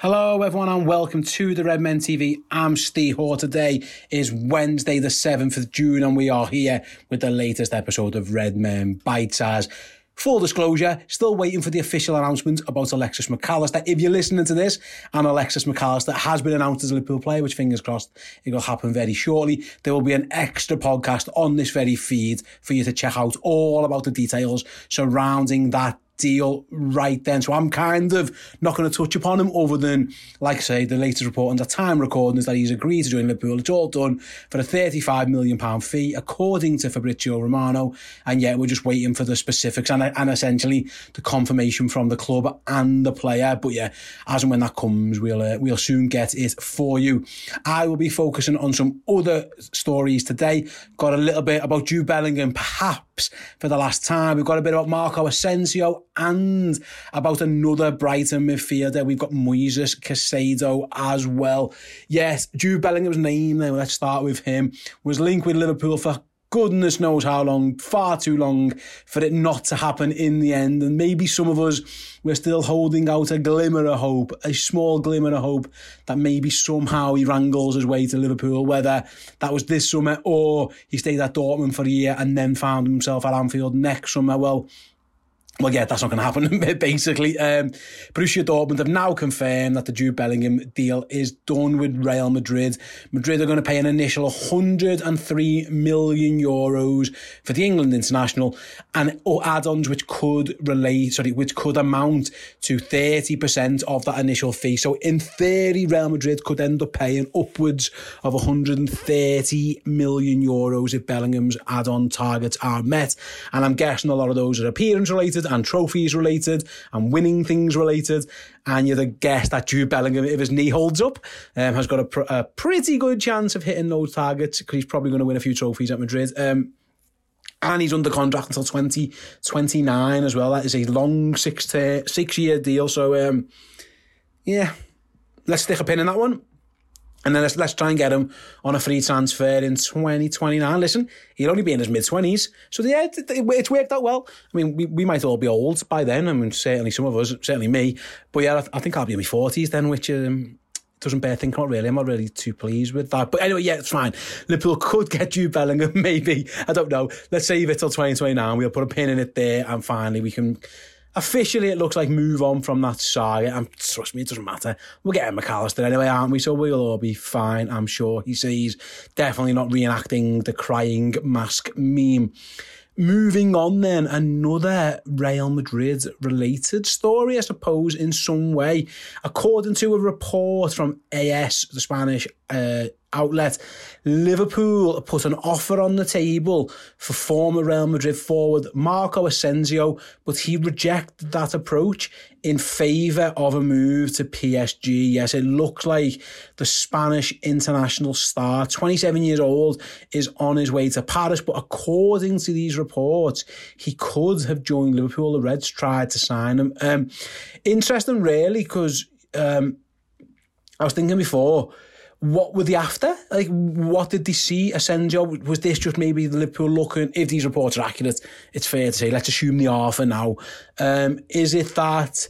Hello everyone and welcome to the Red Men TV. I'm Steve Hall. Today is Wednesday the 7th of June and we are here with the latest episode of Red Men Bitesize. Full disclosure, still waiting for the official announcement about Alexis Mac Allister. If you're listening to this and Alexis Mac Allister has been announced as a Liverpool player, which fingers crossed it will happen very shortly, there will be an extra podcast on this very feed for you to check out all about the details surrounding that deal right then. So I'm kind of not going to touch upon him other than, like I say, the latest report on the time recording is that he's agreed to join Liverpool. It's all done for a £35 million fee, according to Fabrizio Romano. And yet we're just waiting for the specifics and essentially the confirmation from the club and the player. But yeah, as and when that comes, we'll soon get it for you. I will be focusing on some other stories today. Got a little bit about Jude Bellingham, perhaps for the last time. We've got a bit about Marco Asensio, and about another Brighton midfielder. We've got Moises Caicedo as well. Yes, Jude Bellingham's name, then let's start with him, was linked with Liverpool for goodness knows how long, far too long for it not to happen in the end. And maybe some of us, we're still holding out a glimmer of hope, a small glimmer of hope that maybe somehow he wrangles his way to Liverpool, whether that was this summer or he stayed at Dortmund for a year and then found himself at Anfield next summer. Well, yeah, that's not going to happen, basically. Borussia Dortmund have now confirmed that the Jude Bellingham deal is done with Real Madrid. Madrid are going to pay an initial 103 million euros for the England international and add-ons which could amount to 30% of that initial fee. So in theory, Real Madrid could end up paying upwards of 130 million euros if Bellingham's add-on targets are met. And I'm guessing a lot of those are appearance-related and trophies related and winning things related, and you'd have guessed that Jude Bellingham, if his knee holds up, has got a pretty good chance of hitting those targets because he's probably going to win a few trophies at Madrid. And he's under contract until 2029 as well. That is a long six-year deal. So, let's stick a pin in that one. And then let's try and get him on a free transfer in 2029. Listen, he'll only be in his mid-20s. So, yeah, it's worked out well. I mean, we might all be old by then. I mean, certainly some of us, certainly me. But, yeah, I think I'll be in my 40s then, which doesn't bear thinking about, really. I'm not really too pleased with that. But anyway, yeah, it's fine. Liverpool could get Jude Bellingham, maybe. I don't know. Let's save it till 2029. We'll put a pin in it there. And finally, we can... Officially, it looks like move on from that saga. And trust me, it doesn't matter. We'll get Mac Allister anyway, aren't we? So we'll all be fine, I'm sure. He says, definitely not reenacting the crying mask meme. Moving on then, another Real Madrid-related story, I suppose, in some way. According to a report from AS, the Spanish outlet, Liverpool put an offer on the table for former Real Madrid forward Marco Asensio, but he rejected that approach in favour of a move to PSG. Yes, it looks like the Spanish international star, 27 years old, is on his way to Paris, but according to these reports, he could have joined Liverpool. The Reds tried to sign him. Interesting, really, because I was thinking before, what were they after? Like, what did they see? Asensio, was this just maybe Liverpool looking, if these reports are accurate, it's fair to say, let's assume they are for now. Is it that,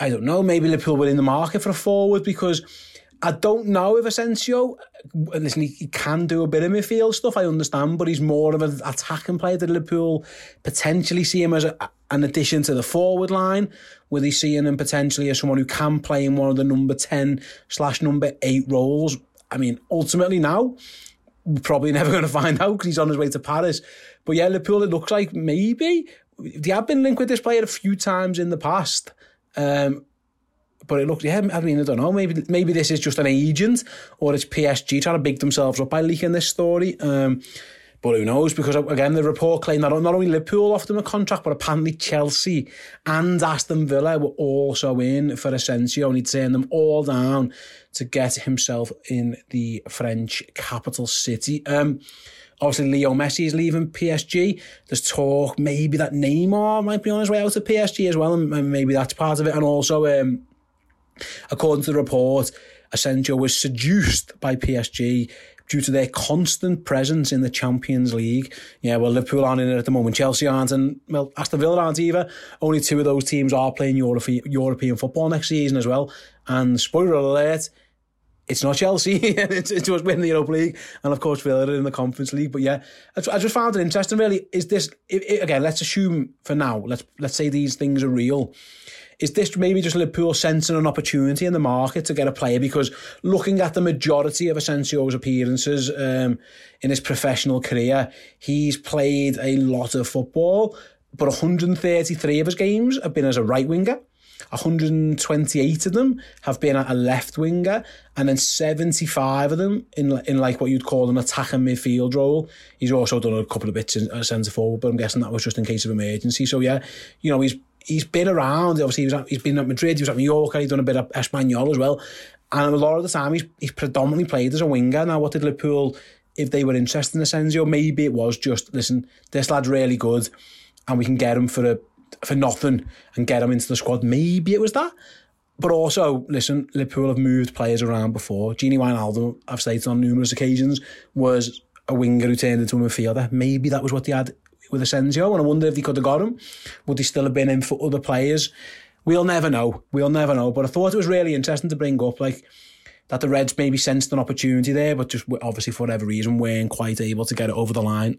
I don't know, maybe Liverpool were in the market for a forward? Because I don't know if Asensio listen, he can do a bit of midfield stuff, I understand, but he's more of an attacking player that Liverpool potentially see him as an addition to the forward line. Were they seeing him potentially as someone who can play in one of the number 10/number 8 roles? I mean, ultimately now, we're probably never going to find out because he's on his way to Paris. But yeah, Liverpool, it looks like maybe. They have been linked with this player a few times in the past. But it looks, yeah, I mean, I don't know, maybe this is just an agent, or it's PSG trying to big themselves up by leaking this story. But who knows? Because, again, the report claimed that not only Liverpool offered him a contract, but apparently Chelsea and Aston Villa were also in for Asensio, and he turned them all down to get himself in the French capital city. Obviously, Leo Messi is leaving PSG. There's talk maybe that Neymar might be on his way out of PSG as well, and maybe that's part of it. And also, according to the report, Asensio was seduced by PSG due to their constant presence in the Champions League. Yeah, well, Liverpool aren't in it at the moment. Chelsea aren't, and well, Aston Villa aren't either. Only two of those teams are playing European football next season as well. And spoiler alert, it's not Chelsea. It's us winning the Europa League, and of course Villa in the Conference League. But yeah, I just found it interesting. Really, is this again? Let's assume for now. Let's say these things are real. Is this maybe just Liverpool sensing an opportunity in the market to get a player? Because looking at the majority of Asensio's appearances in his professional career, he's played a lot of football, but 133 of his games have been as a right winger, 128 of them have been at a left winger, and then 75 of them in like what you'd call an attacking midfield role. He's also done a couple of bits as centre forward, but I'm guessing that was just in case of emergency. So yeah, you know, he's been around. Obviously, he's been at Madrid, he was at Mallorca, he's done a bit of Espanyol as well. And a lot of the time, he's predominantly played as a winger. Now, what did Liverpool, if they were interested in Asensio, maybe it was just, listen, this lad's really good and we can get him for nothing and get him into the squad. Maybe it was that. But also, listen, Liverpool have moved players around before. Gini Wijnaldum, I've stated on numerous occasions, was a winger who turned into a midfielder. Maybe that was what they had with Asensio, and I wonder if they could have got him. Would he still have been in for other players? We'll never know. But I thought it was really interesting to bring up, like, that the Reds maybe sensed an opportunity there, but just obviously for whatever reason weren't quite able to get it over the line.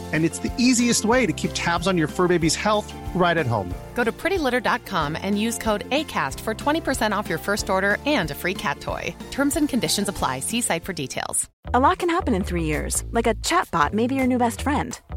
and it's the easiest way to keep tabs on your fur baby's health right at home. Go to prettylitter.com and use code ACAST for 20% off your first order and a free cat toy. Terms and conditions apply. See site for details. A lot can happen in 3 years, like a chatbot may be your new best friend.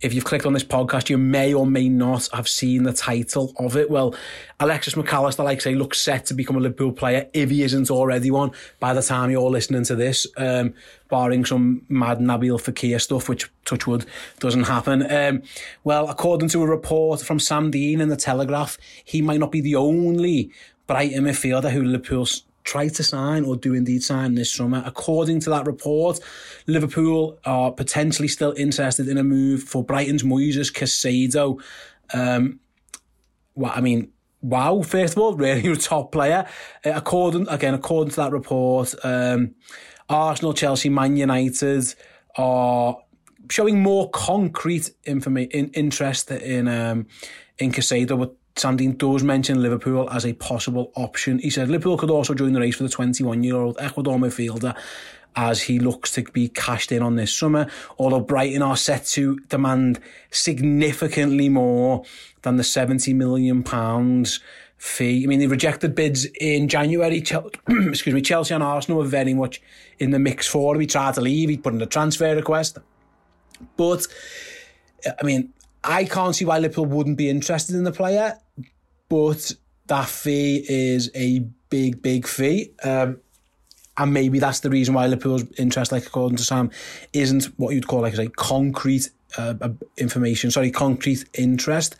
if you've clicked on this podcast, you may or may not have seen the title of it. Well, Alexis Mac Allister, like I say, looks set to become a Liverpool player, if he isn't already one, by the time you're listening to this, barring some mad Nabil Fekir stuff, which, touch wood, doesn't happen. Well, according to a report from Sam Dean in The Telegraph, he might not be the only Brighton midfielder who Liverpool's try to sign or do indeed sign this summer. According to that report, Liverpool are potentially still interested in a move for Brighton's Moises Caicedo. Wow, first of all, really a top player. According to that report, Arsenal, Chelsea, Man United are showing more concrete interest in Caicedo, but Sam Dean does mention Liverpool as a possible option. He said Liverpool could also join the race for the 21-year-old Ecuador midfielder as he looks to be cashed in on this summer, although Brighton are set to demand significantly more than the £70 million fee. I mean, they rejected bids in January. Chelsea and Arsenal were very much in the mix for him. He tried to leave, he put in a transfer request. But, I mean, I can't see why Liverpool wouldn't be interested in the player, but that fee is a big, big fee. And maybe that's the reason why Liverpool's interest, like according to Sam, isn't what you'd call, like I say, concrete interest.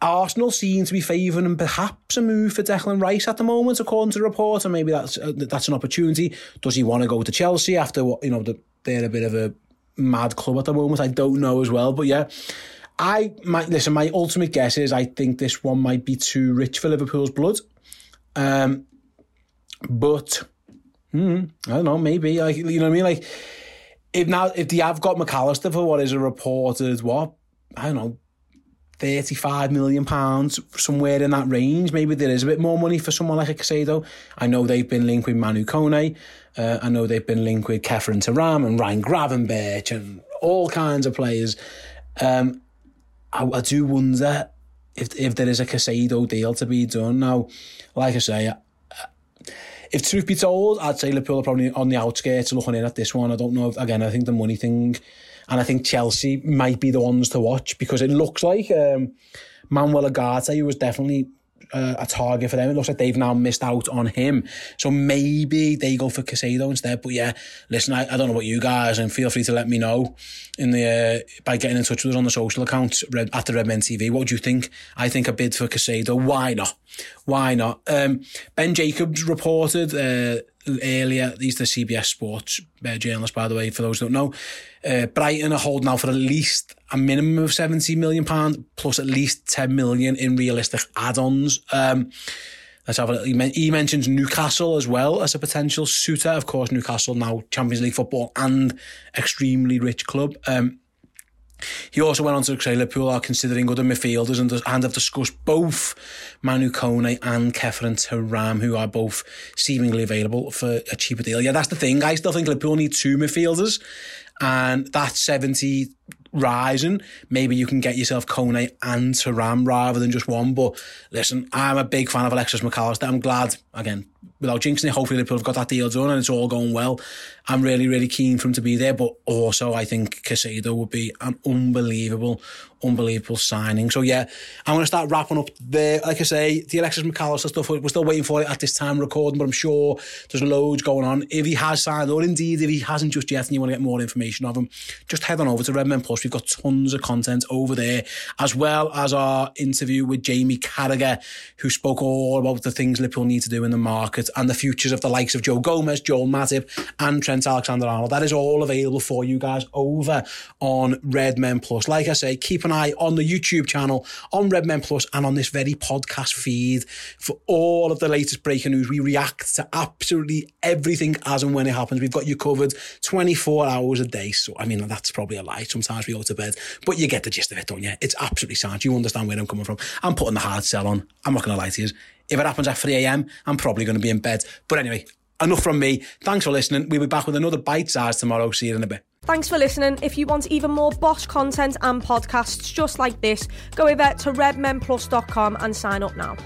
Arsenal seem to be favouring perhaps a move for Declan Rice at the moment, according to the report, and maybe that's an opportunity. Does he want to go to Chelsea after what, you know, they're a bit of a mad club at the moment? I don't know as well, but yeah. My ultimate guess is I think this one might be too rich for Liverpool's blood. I don't know, maybe, like, you know what I mean? Like, if they have got Mac Allister for what is a reported, £35 million, somewhere in that range, maybe there is a bit more money for someone like a Caicedo. I know they've been linked with Manu Kone, I know they've been linked with Khéphren Thuram and Ryan Gravenberch and all kinds of players. I do wonder if there is a Caicedo deal to be done. Now, like I say, if truth be told, I'd say Liverpool are probably on the outskirts looking in at this one. I don't know. I think the money thing, and I think Chelsea might be the ones to watch, because it looks like Manuel Ugarte, who was definitely a target for them, it looks like they've now missed out on him. So maybe they go for Caicedo instead. But yeah, listen, I don't know about you guys, and feel free to let me know by getting in touch with us on the social accounts at the Redmen TV. What do you think? I think a bid for Caicedo. Why not? Ben Jacobs reported earlier, he's the CBS Sports journalist, by the way, for those who don't know, Brighton are holding out for at least a minimum of £70 million plus at least £10 million in realistic add-ons. He mentions Newcastle as well as a potential suitor. Of course, Newcastle, now Champions League football and extremely rich club. He also went on to say Liverpool are considering other midfielders and have discussed both Manu Kone and Khéphren Thuram, who are both seemingly available for a cheaper deal. Yeah, that's the thing. I still think Liverpool need two midfielders, and that's 70 rising. Maybe you can get yourself Kone and Thuram rather than just one. But listen, I'm a big fan of Alexis Mac Allister. I'm glad, again, without jinxing it, hopefully Liverpool have got that deal done and it's all going well. I'm really, really keen for him to be there, but also I think Caicedo would be an unbelievable signing. So yeah, I'm going to start wrapping up there. Like I say, the Alexis Mac Allister stuff, we're still waiting for it at this time recording, but I'm sure there's loads going on. If he has signed, or indeed if he hasn't just yet and you want to get more information of him, just head on over to Redmen Plus. We've got tons of content over there, as well as our interview with Jamie Carragher, who spoke all about the things Liverpool need to do in the market and the futures of the likes of Joe Gomez, Joel Matip and Trent Alexander-Arnold. That is all available for you guys over on Redmen Plus. Like I say, keep an eye on the YouTube channel, on Redmen Plus, and on this very podcast feed for all of the latest breaking news. We react to absolutely everything as and when it happens. We've got you covered 24 hours a day. So, I mean, that's probably a lie. Sometimes we go to bed, but you get the gist of it, don't you? It's absolutely sound. You understand where I'm coming from. I'm putting the hard sell on. I'm not going to lie to you. If it happens at 3 a.m, I'm probably going to be in bed. But anyway, enough from me. Thanks for listening. We'll be back with another Bite Size tomorrow. See you in a bit. Thanks for listening. If you want even more Bosch content and podcasts just like this, go over to redmenplus.com and sign up now.